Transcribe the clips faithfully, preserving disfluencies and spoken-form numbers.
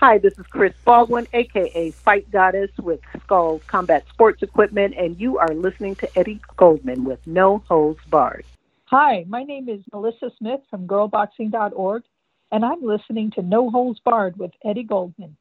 Hi, this is Chris Baldwin, a k a. Fight Goddess with Skull Combat Sports Equipment, and you are listening to Eddie Goldman with No Holds Barred. Hi, my name is Melissa Smith from Girl Boxing dot org, and I'm listening to No Holds Barred with Eddie Goldman.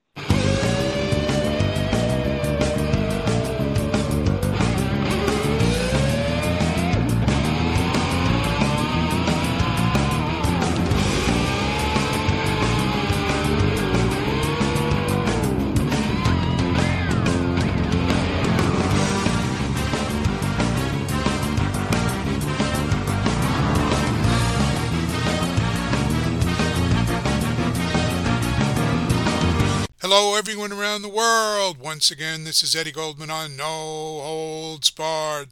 Hello, everyone around the world. Once again, this is Eddie Goldman on No Holds Barred.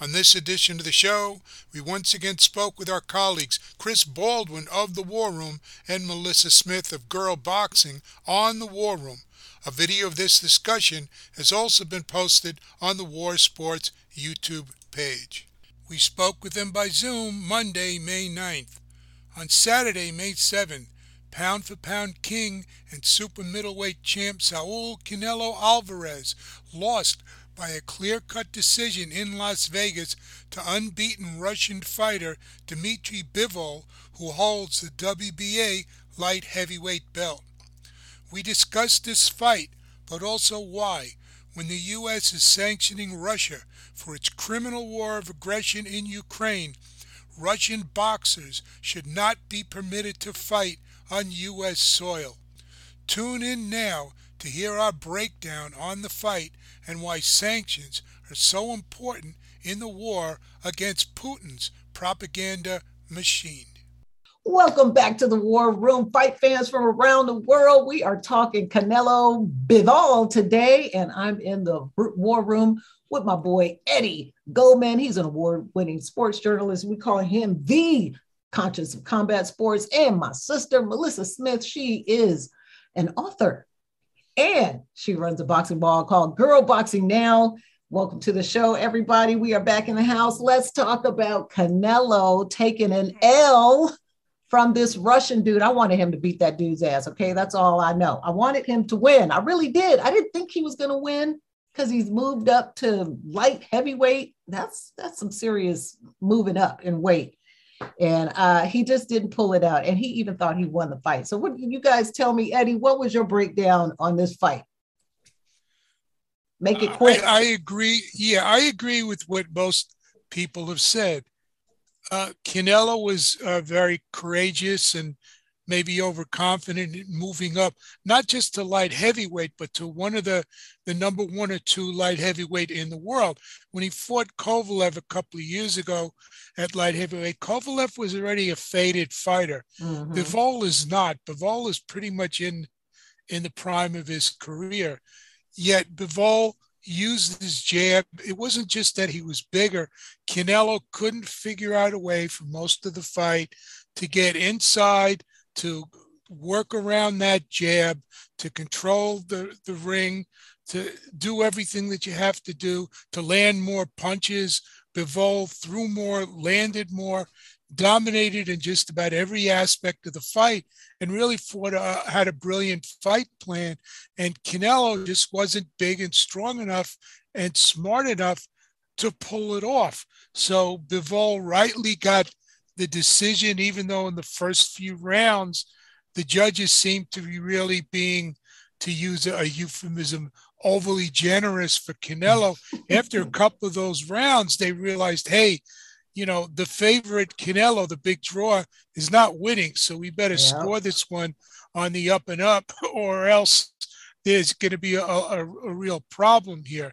On this edition of the show, we once again spoke with our colleagues Chris Baldwin of The War Room and Melissa Smith of Girl Boxing on The War Room. A video of this discussion has also been posted on the War Sports YouTube page. We spoke with them by Zoom Monday, May ninth. On Saturday, May seventh, pound for pound king and super middleweight champ Saul Canelo Alvarez lost by a clear-cut decision in Las Vegas to unbeaten Russian fighter Dmitry Bivol, who holds the W B A light heavyweight belt. We discussed this fight, but also why, when the U S is sanctioning Russia for its criminal war of aggression in Ukraine, Russian boxers should not be permitted to fight on U S soil. Tune in now to hear our breakdown on the fight and why sanctions are so important in the war against Putin's propaganda machine. Welcome back to the War Room, fight fans from around the world. We are talking Canelo Bivol today, and I'm in the War Room with my boy Eddie Goldman. He's an award-winning sports journalist. We call him the Conscious of Combat Sports, and my sister, Melissa Smith. She is an author, and she runs a boxing blog called Girl Boxing Now. Welcome to the show, everybody. We are back in the house. Let's talk about Canelo taking an L from this Russian dude. I wanted him to beat that dude's ass, okay? That's all I know. I wanted him to win. I really did. I didn't think he was going to win because he's moved up to light heavyweight. That's, that's some serious moving up in weight. And uh, he just didn't pull it out. And he even thought he won the fight. So what can you guys tell me, Eddie, what was your breakdown on this fight? Make it quick. Uh, I, I agree. Yeah, I agree with what most people have said. Uh, Canelo was uh, very courageous and maybe overconfident in moving up, not just to light heavyweight, but to one of the, the number one or two light heavyweight in the world. When he fought Kovalev a couple of years ago at light heavyweight, Kovalev was already a faded fighter. Mm-hmm. Bivol is not. Bivol is pretty much in, in the prime of his career. Yet Bivol used his jab. It wasn't just that he was bigger. Canelo couldn't figure out a way for most of the fight to get inside, to work around that jab, to control the, the ring, to do everything that you have to do, to land more punches. Bivol threw more, landed more, dominated in just about every aspect of the fight, and really fought a, had a brilliant fight plan. And Canelo just wasn't big and strong enough and smart enough to pull it off. So Bivol rightly got the decision, even though in the first few rounds, the judges seemed to be really being, to use a euphemism, overly generous for Canelo. After a couple of those rounds, they realized, hey, you know, the favorite Canelo, the big draw, is not winning. So we better yeah. score this one on the up and up, or else there's going to be a, a, a real problem here.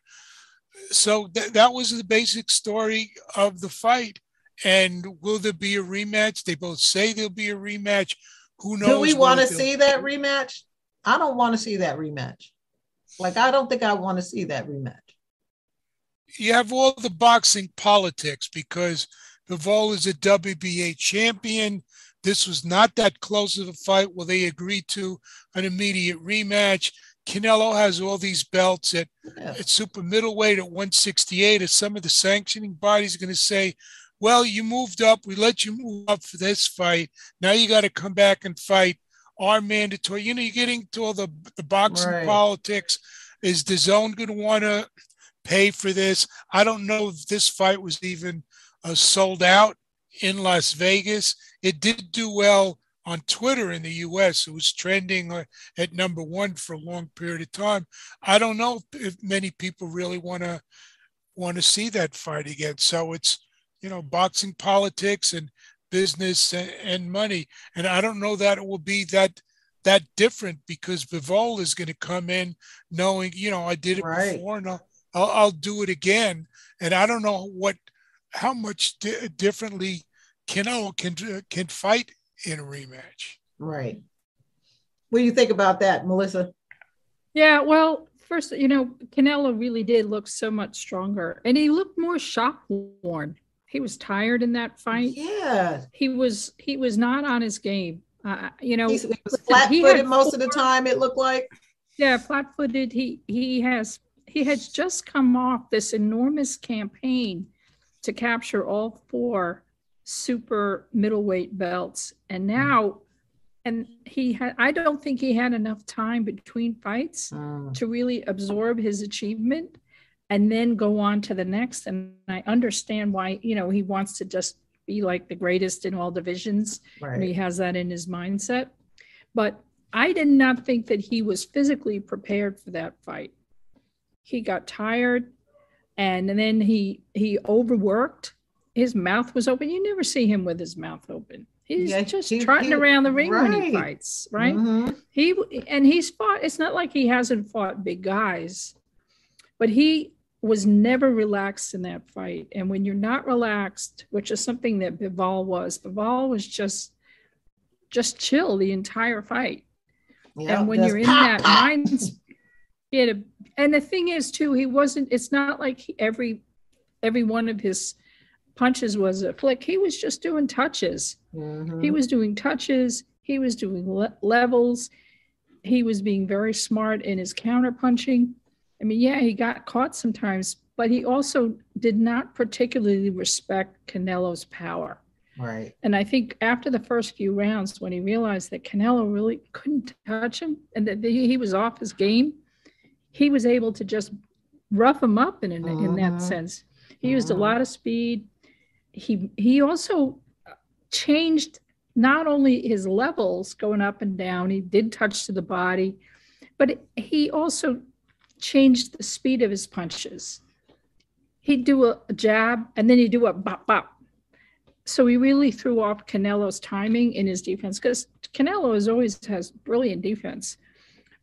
So th- that was the basic story of the fight. And will there be a rematch? They both say there'll be a rematch. Who knows? Do we want to see that rematch? I don't want to see that rematch. Like, I don't think I want to see that rematch. You have all the boxing politics because Bivol is a W B A champion. This was not that close of a fight where they agreed to an immediate rematch. Canelo has all these belts at, yeah. at super middleweight at one sixty-eight. As some of the sanctioning bodies are going to say, well, you moved up. We let you move up for this fight. Now you got to come back and fight are mandatory. You know, you're getting to all the, the boxing right. politics. Is the D A Z N going to want to pay for this? I don't know if this fight was even uh, sold out in Las Vegas. It did do well on Twitter in the U S. It was trending at number one for a long period of time. I don't know if many people really want to want to see that fight again. So it's, you know, boxing politics and business and, and money. And I don't know that it will be that that different, because Bivol is going to come in knowing, you know, I did it right. before and I'll, I'll, I'll do it again. And I don't know what, how much di- differently Canelo can, can fight in a rematch. Right. What do you think about that, Melissa? Yeah, well, first, you know, Canelo really did look so much stronger, and he looked more shock-worn. He was tired in that fight. Yeah. He was, he was not on his game. Uh, you know, he was flat-footed he most four, of the time, it looked like. Yeah, flat-footed. He, he has, he had just come off this enormous campaign to capture all four super middleweight belts. And now, and he had, I don't think he had enough time between fights uh. to really absorb his achievement and then go on to the next. And I understand why, you know, he wants to just be like the greatest in all divisions. Right. And he has that in his mindset. But I did not think that he was physically prepared for that fight. He got tired, and then he, he overworked. His mouth was open. You never see him with his mouth open. He's yeah, just he, trotting he, around the ring right. when he fights, right? Mm-hmm. He and he's fought. It's not like he hasn't fought big guys, but he was never relaxed in that fight. And when you're not relaxed, which is something that Bivol was, Bivol was just just chill the entire fight. Yeah, and when you're in pop, that pop. mind, he had a, and the thing is too, he wasn't. It's not like he, every every one of his punches was a flick. He was just doing touches. Mm-hmm. He was doing touches. He was doing le- levels. He was being very smart in his counter punching. I mean, yeah, he got caught sometimes, but he also did not particularly respect Canelo's power. Right. And I think after the first few rounds, when he realized that Canelo really couldn't touch him and that he was off his game, he was able to just rough him up in, in, uh-huh. in that sense. He used uh-huh. a lot of speed. He he also changed not only his levels going up and down, he did touch to the body, but he also changed the speed of his punches. He'd do a jab and then he'd do a bop, bop. So he really threw off Canelo's timing in his defense, because Canelo is always has brilliant defense,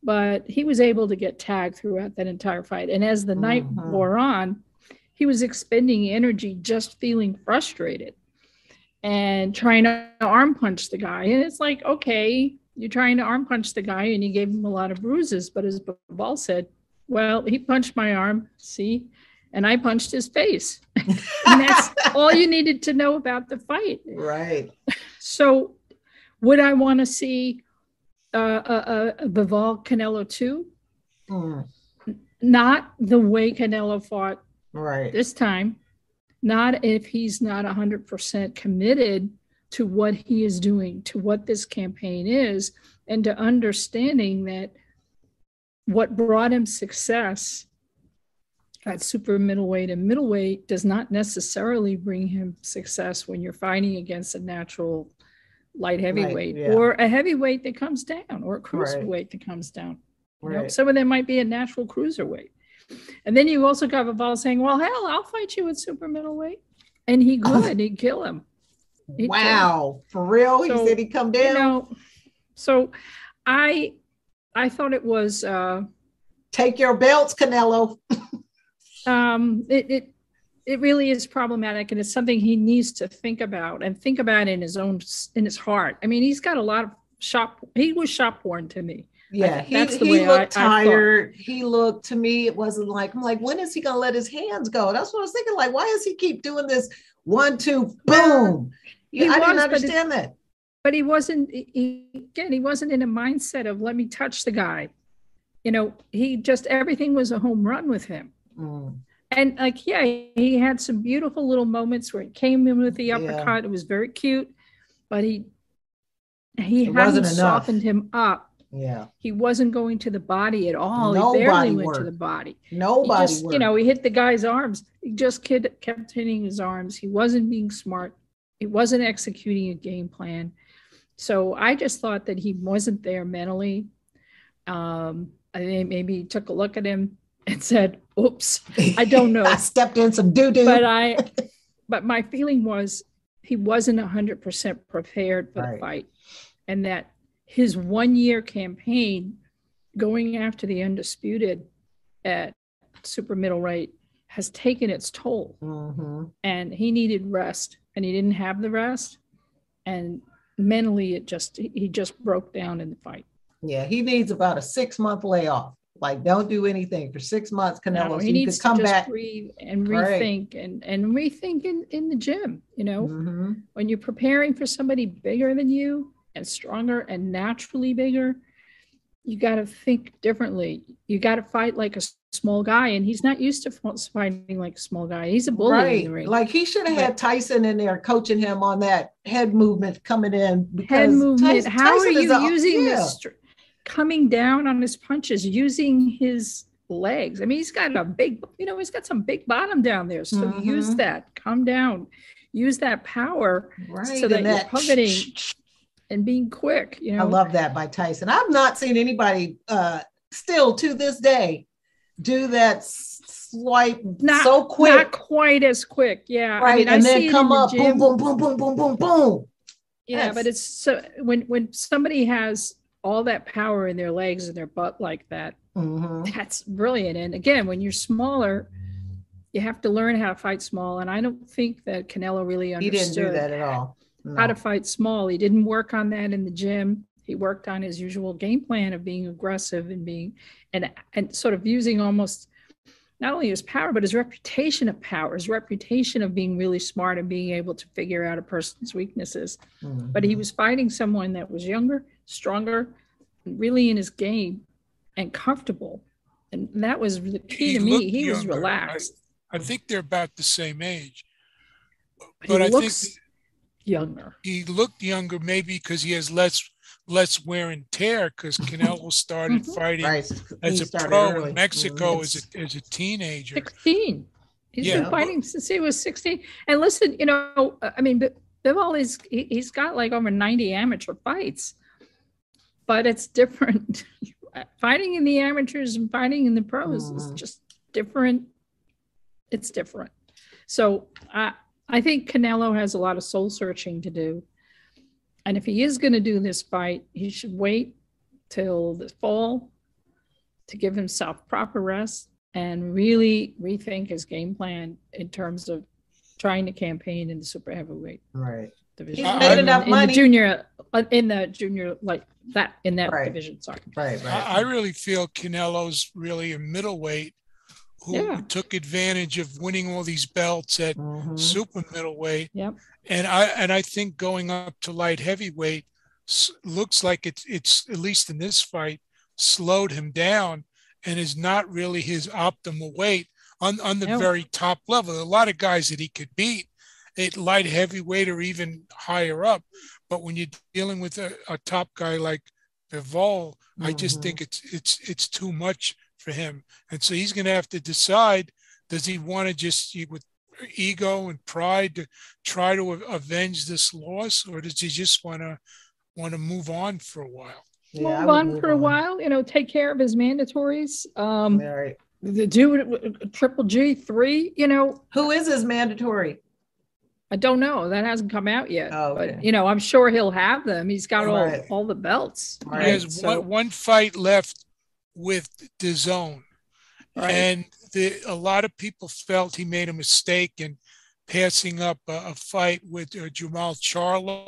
but he was able to get tagged throughout that entire fight. And as the uh-huh. night wore on, he was expending energy, just feeling frustrated and trying to arm punch the guy. And it's like, okay, you're trying to arm punch the guy, and he gave him a lot of bruises. But as Bivol said, well, he punched my arm, see, and I punched his face. And that's all you needed to know about the fight. Right. So would I want to see uh, a, a Bivol Canelo two? Mm. Not the way Canelo fought. Right. This time, not if he's not one hundred percent committed to what he is doing, to what this campaign is, and to understanding that what brought him success at super middleweight and middleweight does not necessarily bring him success when you're fighting against a natural light heavyweight right, yeah. or a heavyweight that comes down, or a cruiserweight right. that comes down. Right. You know, some of them might be a natural cruiserweight. And then you also got Bivol saying, well, hell, I'll fight you at super middleweight. And he could, he'd kill him. He'd wow. Kill him. For real? So, he said he'd come down? You know, so I I thought it was... Uh, Take your belts, Canelo. um, it, it, it really is problematic, and it's something he needs to think about and think about in his own, in his heart. I mean, he's got a lot of shop... He was shop-worn to me. Yeah, he, that's the he way looked I, tired. I he looked to me, it wasn't like, I'm like, when is he going to let his hands go? That's what I was thinking. Like, why does he keep doing this one, two, boom? Yeah, I was, didn't understand but it, that. But he wasn't, he, again, he wasn't in a mindset of let me touch the guy. You know, he just, everything was a home run with him. Mm. And like, yeah, he had some beautiful little moments where he came in with the uppercut. Yeah. It was very cute, but he He it hadn't softened him up. Yeah. He wasn't going to the body at all. Nobody he barely went worked. to the body. Nobody just, you know, he hit the guy's arms. He just kid, kept hitting his arms. He wasn't being smart. He wasn't executing a game plan. So I just thought that he wasn't there mentally. Um, I think maybe he took a look at him and said, oops, I don't know. I stepped in some doo-doo. But I, but my feeling was he wasn't one hundred percent prepared for right. the fight. And that his one-year campaign going after the undisputed at super middleweight has taken its toll. Mm-hmm. And he needed rest, and he didn't have the rest. And mentally, it just he just broke down in the fight. Yeah, he needs about a six-month layoff. Like, don't do anything for six months, Canelo. No, he so needs to come to just back. breathe and rethink right. and, and rethink in, in the gym, you know. Mm-hmm. When you're preparing for somebody bigger than you, and stronger and naturally bigger, you got to think differently. You got to fight like a small guy, and he's not used to fighting like a small guy. He's a bully. Right. In the ring. Like he should have had Tyson in there coaching him on that head movement coming in. Because head movement. Tyson, How Tyson are you a, using yeah. this? Coming down on his punches, using his legs. I mean, he's got a big, you know, he's got some big bottom down there. So mm-hmm. use that. Come down. Use that power right. so that, that you're pivoting. And being quick, you know. I love that by Tyson. I've not seen anybody uh, still to this day do that swipe not, so quick. Not quite as quick, yeah. Right, I mean, and I then see come up, boom, boom, boom, boom, boom, boom, boom. Yeah, yes. But it's so when when somebody has all that power in their legs and their butt like that, mm-hmm. that's brilliant. And again, when you're smaller, you have to learn how to fight small. And I don't think that Canelo really understood. He didn't do that at all. No. How to fight small. He didn't work on that in the gym. He worked on his usual game plan of being aggressive and being and and sort of using almost not only his power, but his reputation of power, his reputation of being really smart and being able to figure out a person's weaknesses. Mm-hmm. But he was fighting someone that was younger, stronger, really in his game and comfortable. And that was the key he to me. He younger. was relaxed. I, I think they're about the same age. But, but I looks, think... younger. He looked younger, maybe because he has less less wear and tear. Because Canelo started mm-hmm. fighting right. as he a pro early. in Mexico yes. as a as a teenager. Sixteen. He's yeah. been fighting since he was sixteen. And listen, you know, I mean, Bivol is he, he's got like over ninety amateur fights, but it's different. Fighting in the amateurs and fighting in the pros mm. is just different. It's different. So I. Uh, I think Canelo has a lot of soul searching to do. And if he is going to do this fight, he should wait till the fall to give himself proper rest and really rethink his game plan in terms of trying to campaign in the super heavyweight right. division. He's made in, enough in money. The junior, in the junior, like that, in that right. division, sorry. Right, right. I really feel Canelo's really a middleweight who yeah. took advantage of winning all these belts at mm-hmm. super middleweight. Yep. And I and I think going up to light heavyweight looks like it's, it's at least in this fight, slowed him down and is not really his optimal weight on, on the no. very top level. There are a lot of guys that he could beat at light heavyweight or even higher up. But when you're dealing with a, a top guy like Bivol, mm-hmm. I just think it's it's it's too much for him. And so he's going to have to decide, does he want to just with ego and pride to try to avenge this loss, or does he just want to want to move on for a while? Yeah, move on move for on. a while, you know, take care of his mandatories. Um, right. The dude, Triple G three, you know. Who is his mandatory? I don't know. That hasn't come out yet. Oh, okay. But, you know, I'm sure he'll have them. He's got all, all, right. all the belts. All right. He has so. one, one fight left with D A Z N, right. and the, a lot of people felt he made a mistake in passing up a, a fight with uh, Jamal Charlo,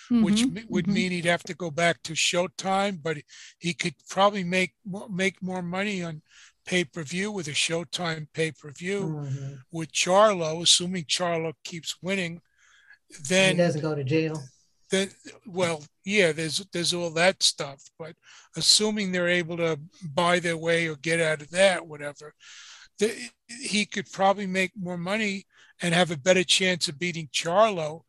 mm-hmm. which m- would mm-hmm. mean he'd have to go back to Showtime, but he could probably make make more money on pay-per-view with a Showtime pay-per-view mm-hmm. with Charlo, assuming Charlo keeps winning. Then he doesn't go to jail. Then, well, yeah, there's there's all that stuff, but assuming they're able to buy their way or get out of that, whatever, the, he could probably make more money and have a better chance of beating Charlo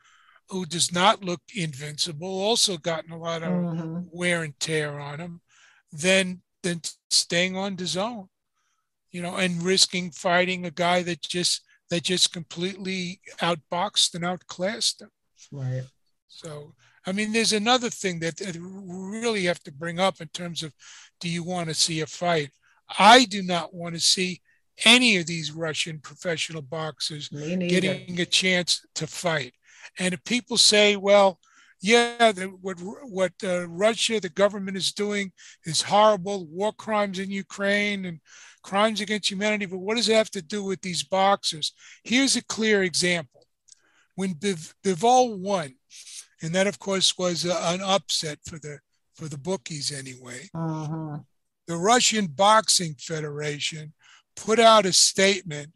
who does not look invincible, also gotten a lot of mm-hmm. wear and tear on him, than, than staying on D A Z N, you know, and risking fighting a guy that just that just completely outboxed and outclassed him. Right. So, I mean, there's another thing that we really have to bring up in terms of, do you want to see a fight? I do not want to see any of these Russian professional boxers getting a chance to fight. And if people say, well, yeah, the, what what uh, Russia, the government is doing is horrible, war crimes in Ukraine and crimes against humanity, but what does it have to do with these boxers? Here's a clear example. When Biv- Bivol won, and that, of course, was uh, an upset for the for the bookies anyway, uh-huh. the Russian Boxing Federation put out a statement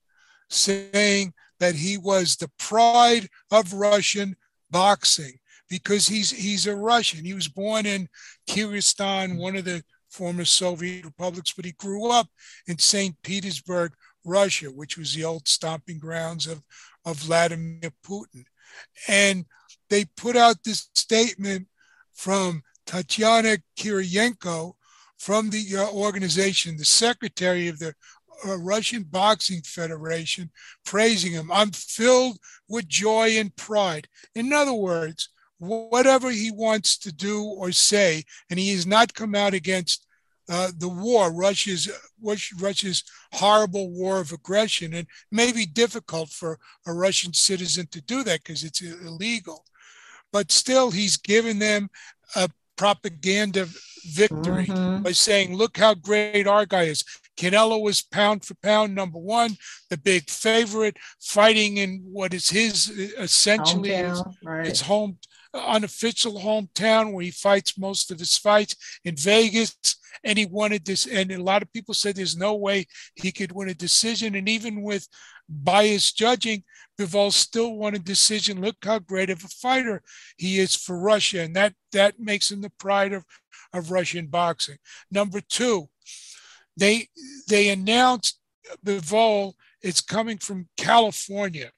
saying that he was the pride of Russian boxing because he's he's a Russian. He was born in Kyrgyzstan, one of the former Soviet republics, but he grew up in Saint Petersburg, Russia, which was the old stomping grounds of, of Vladimir Putin. And they put out this statement from Tatiana Kiryenko from the uh, organization, the secretary of the A Russian Boxing Federation, praising him. I'm filled with joy and pride. In other words, whatever he wants to do or say, and he has not come out against uh, the war, Russia's Russia's horrible war of aggression, and it may be difficult for a Russian citizen to do that because it's illegal. But still, he's given them a propaganda victory mm-hmm. by saying, look how great our guy is. Canelo was pound for pound number one, the big favorite, fighting in what is his essentially his, right. his home, unofficial hometown where he fights most of his fights in Vegas. And he wanted this. And a lot of people said there's no way he could win a decision. And even with biased judging, Bivol still won a decision. Look how great of a fighter he is for Russia. And that, that makes him the pride of, of Russian boxing. Number two, They they announced Bivol is coming from California,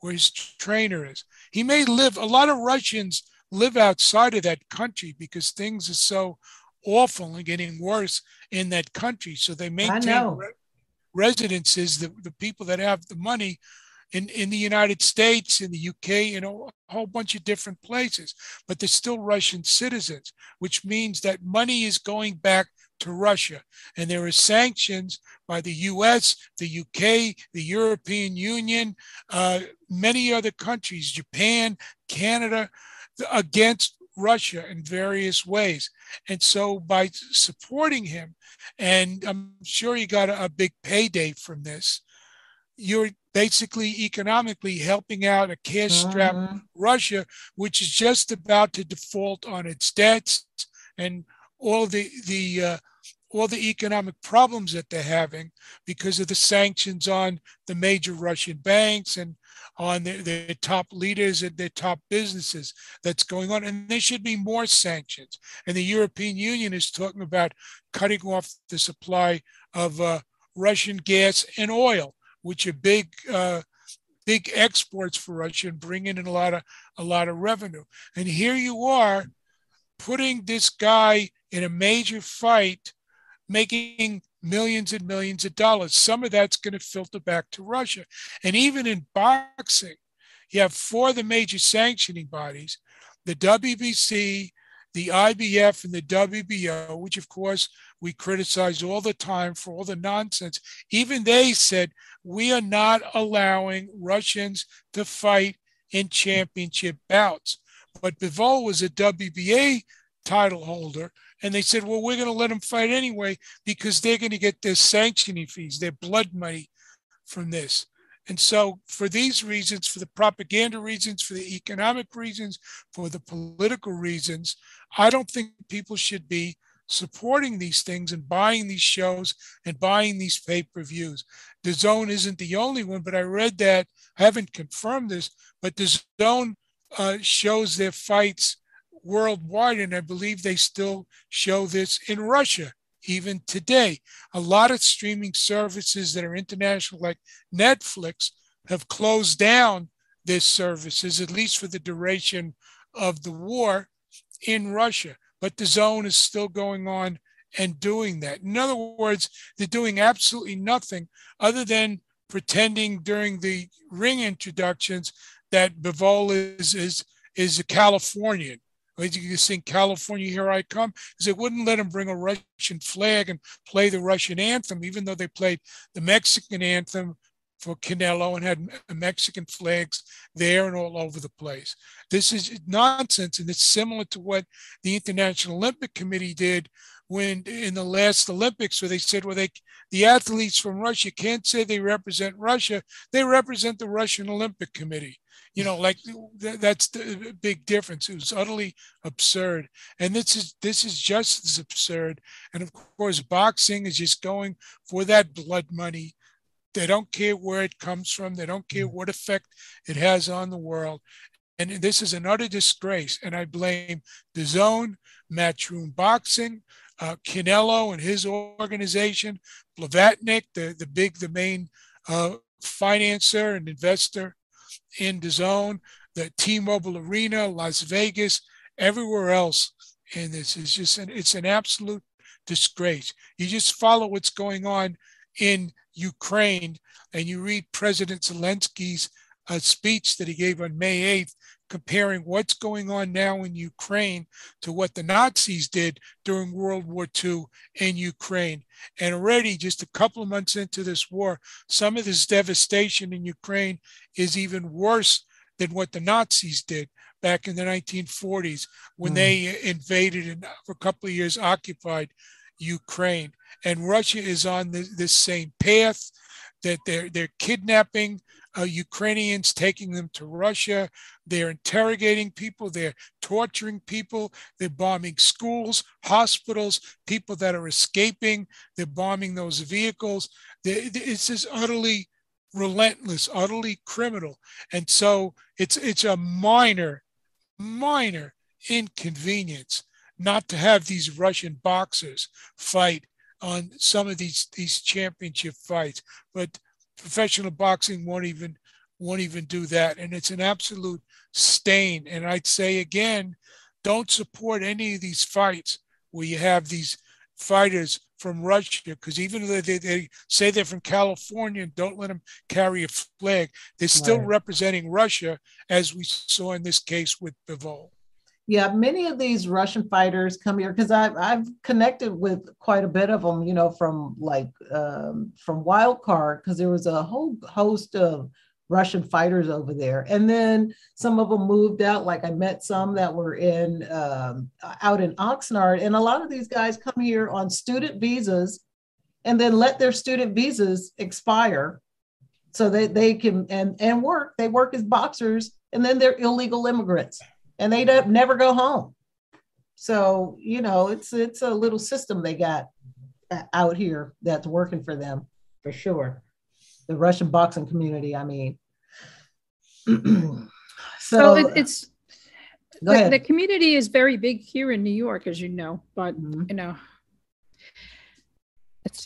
where his trainer is. He may live, a lot of Russians live outside of that country because things are so awful and getting worse in that country. So they maintain re- residences, the, the people that have the money in, in the United States, in the U K, you know, a whole bunch of different places. But they're still Russian citizens, which means that money is going back to Russia. And there are sanctions by the U S, the U K, the European Union, uh, many other countries, Japan, Canada, against Russia in various ways. And so by supporting him, and I'm sure he got a, a big payday from this, you're basically economically helping out a cash-strapped mm-hmm. Russia, which is just about to default on its debts and all the the uh, all the economic problems that they're having because of the sanctions on the major Russian banks and on their, their top leaders and their top businesses that's going on. And there should be more sanctions. And the European Union is talking about cutting off the supply of uh, Russian gas and oil, which are big uh, big exports for Russia and bringing in a lot of a lot of revenue. And here you are putting this guy in a major fight, making millions and millions of dollars. Some of that's going to filter back to Russia. And even in boxing, you have four of the major sanctioning bodies, the W B C, the I B F, and the W B O, which, of course, we criticize all the time for all the nonsense. Even they said, we are not allowing Russians to fight in championship bouts. But Bivol was a W B A title holder, and they said, well, we're going to let him fight anyway because they're going to get their sanctioning fees, their blood money from this. And so for these reasons, for the propaganda reasons, for the economic reasons, for the political reasons, I don't think people should be supporting these things and buying these shows and buying these pay-per-views. D A Z N isn't the only one, but I read that, I haven't confirmed this, but D A Z N Uh, shows their fights worldwide, and I believe they still show this in Russia even today. A lot of streaming services that are international, like Netflix, have closed down this service is, at least for the duration of the war in Russia. But the DAZN is still going on and doing that. In other words, they're doing absolutely nothing other than pretending during the ring introductions that Bivol is is, is a Californian. You can sing California, Here I Come, because they wouldn't let him bring a Russian flag and play the Russian anthem, even though they played the Mexican anthem for Canelo and had Mexican flags there and all over the place. This is nonsense, and it's similar to what the International Olympic Committee did when in the last Olympics, where they said, well, they, the athletes from Russia can't say they represent Russia. They represent the Russian Olympic Committee. You know, like th- that's the big difference. It was utterly absurd. And this is, this is just as absurd. And of course, boxing is just going for that blood money. They don't care where it comes from. They don't care what effect it has on the world. And this is an utter disgrace. And I blame the DAZN, Matchroom Boxing, Uh, Canelo and his organization, Blavatnik, the, the big, the main uh, financer and investor in DAZN, the T-Mobile Arena, Las Vegas, everywhere else. And this is just an, it's an absolute disgrace. You just follow what's going on in Ukraine, and you read President Zelensky's uh, speech that he gave on May eighth, comparing what's going on now in Ukraine to what the Nazis did during World War Two in Ukraine. And already just a couple of months into this war, some of this devastation in Ukraine is even worse than what the Nazis did back in the nineteen forties when mm. they invaded and for a couple of years occupied Ukraine. And Russia is on this, this same path, that they're, they're kidnapping Uh, Ukrainians, taking them to Russia. They're interrogating people. They're torturing people. They're bombing schools, hospitals, people that are escaping. They're bombing those vehicles. They're, it's just utterly relentless, utterly criminal. And so it's it's a minor, minor inconvenience not to have these Russian boxers fight on some of these, these championship fights. But professional boxing won't even won't even do that, and it's an absolute stain. And I'd say again, don't support any of these fights where you have these fighters from Russia, because even though they, they say they're from California and don't let them carry a flag, they're still right. representing Russia, as we saw in this case with Bivol. Yeah, many of these Russian fighters come here because I've, I've connected with quite a bit of them, you know, from like um, from Wildcard, because there was a whole host of Russian fighters over there. And then some of them moved out. Like I met some that were in um, out in Oxnard. And a lot of these guys come here on student visas and then let their student visas expire so that they can and, and work. They work as boxers, and then they're illegal immigrants. And they don't never go home. So, you know, it's it's a little system they got out here that's working for them, for sure. The Russian boxing community, I mean. so, so it, it's, the, the community is very big here in New York, as you know, but, mm-hmm. you know, it's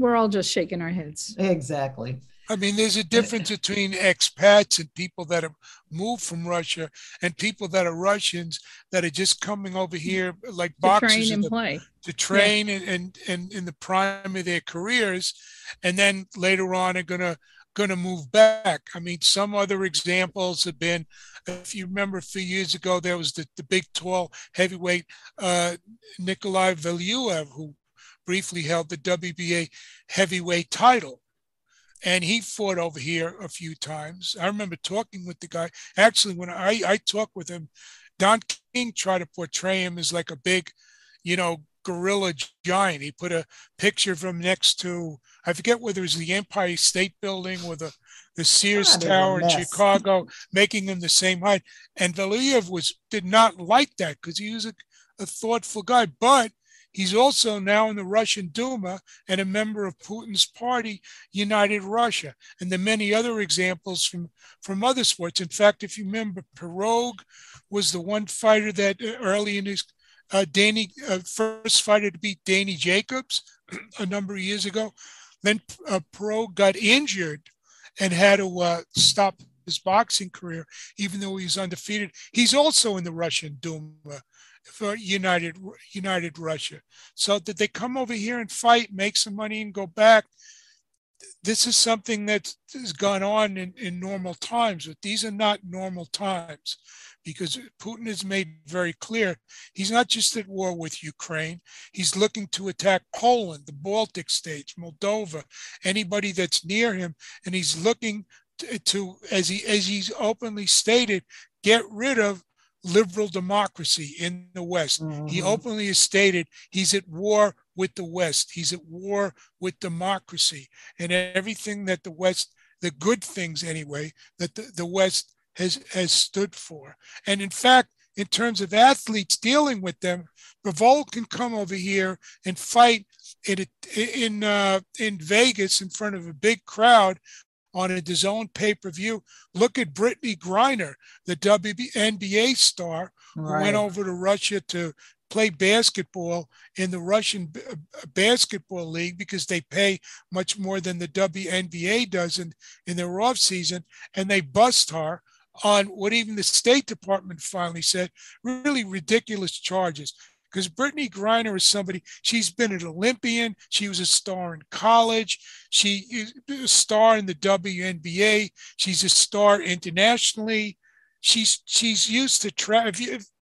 we're all just shaking our heads. Exactly. I mean, there's a difference between expats and people that have moved from Russia and people that are Russians that are just coming over here like boxers to train and the, play. To train yeah. and, and, and in the prime of their careers, and then later on are going to going to move back. I mean, some other examples have been, if you remember a few years ago, there was the, the big, tall, heavyweight uh, Nikolai Valuev, who briefly held the W B A heavyweight title. And he fought over here a few times. I remember talking with the guy. Actually, when I, I talked with him, Don King tried to portray him as like a big, you know, gorilla giant. He put a picture of him next to, I forget whether it was the Empire State Building or the, the Sears God, Tower in Chicago, making him the same height. And Valuev was did not like that because he was a, a thoughtful guy. But he's also now in the Russian Duma and a member of Putin's party, United Russia. And there are many other examples from, from other sports. In fact, if you remember, Pirog was the one fighter that early in his uh, Danny, uh, first fighter to beat Danny Jacobs a number of years ago. Then uh, Pirog got injured and had to uh, stop his boxing career, even though he's undefeated. He's also in the Russian Duma for United United Russia. So that they come over here and fight, make some money, and go back. This is something that has gone on in, in normal times, but these are not normal times, because Putin has made very clear he's not just at war with Ukraine. He's looking to attack Poland, the Baltic states, Moldova, anybody that's near him. And he's looking to, to as he as he's openly stated, get rid of liberal democracy in the West. Mm-hmm. He openly has stated he's at war with the West. He's at war with democracy and everything that the West, the good things anyway, that the, the West has, has stood for. And in fact, in terms of athletes dealing with them, Bivol can come over here and fight in in, uh, in Vegas in front of a big crowd on a D A Z N pay-per-view. Look at Brittney Griner, the W N B A star, right, who went over to Russia to play basketball in the Russian b- basketball league, because they pay much more than the W N B A does in, in their off season. And they bust her on what even the State Department finally said, really ridiculous charges. Because Brittney Griner is somebody, she's been an Olympian. She was a star in college. She is a star in the W N B A. She's a star internationally. She's she's used to travel.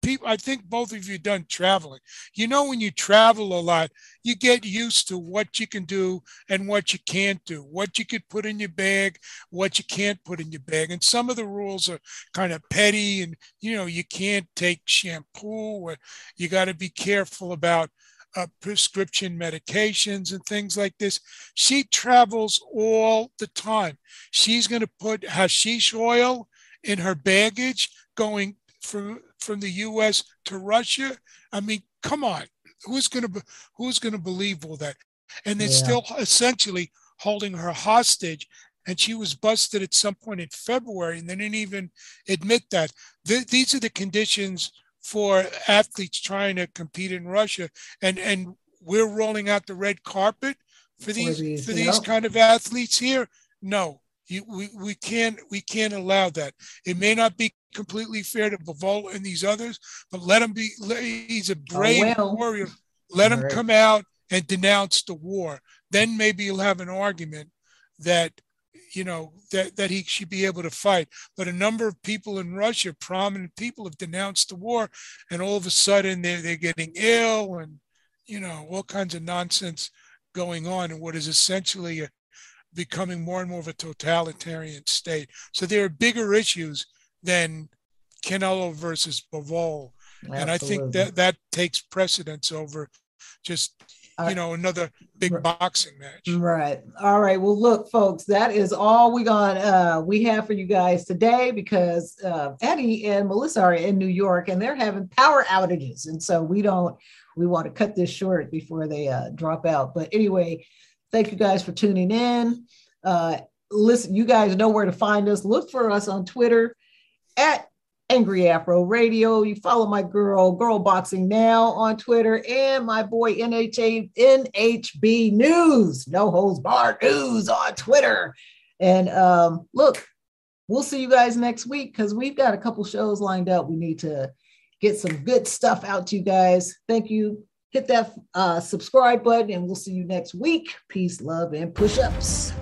People, I think both of you done traveling. You know, when you travel a lot, you get used to what you can do and what you can't do, what you could put in your bag, what you can't put in your bag. And some of the rules are kind of petty, and, you know, you can't take shampoo, or you got to be careful about uh, prescription medications and things like this. She travels all the time. She's going to put hashish oil in her baggage going from from the U S to Russia. I mean, come on, who's going to who's going to believe all that? And they're yeah. still essentially holding her hostage. And she was busted at some point in February, and they didn't even admit that. Th- these are the conditions for athletes trying to compete in Russia, and and we're rolling out the red carpet for these you, for these yeah. kind of athletes here. No. You, we we can't we can't allow that. It may not be completely fair to Bivol and these others, but let him be. Let, he's a brave oh, well. warrior. Let All him right. come out and denounce the war. Then maybe you'll have an argument that, you know, that that he should be able to fight. But a number of people in Russia, prominent people, have denounced the war, and all of a sudden they're they're getting ill, and, you know, all kinds of nonsense going on, and what is essentially a becoming more and more of a totalitarian state. So there are bigger issues than Canelo versus Bivol. Absolutely. And I think that that takes precedence over just, you uh, know, another big right. boxing match. Right. All right. Well, look, folks, that is all we got, uh, we have for you guys today, because uh, Eddie and Melissa are in New York and they're having power outages. And so we don't, we want to cut this short before they uh, drop out. But anyway, thank you guys for tuning in. Uh, listen, you guys know where to find us. Look for us on Twitter at Angry Afro Radio. You follow my girl, Girl Boxing Now on Twitter, and my boy N H A, N H B News, No Holds Barred News on Twitter. And um, look, we'll see you guys next week, because we've got a couple shows lined up. We need to get some good stuff out to you guys. Thank you. Hit that uh, subscribe button, and we'll see you next week. Peace, love, and push-ups.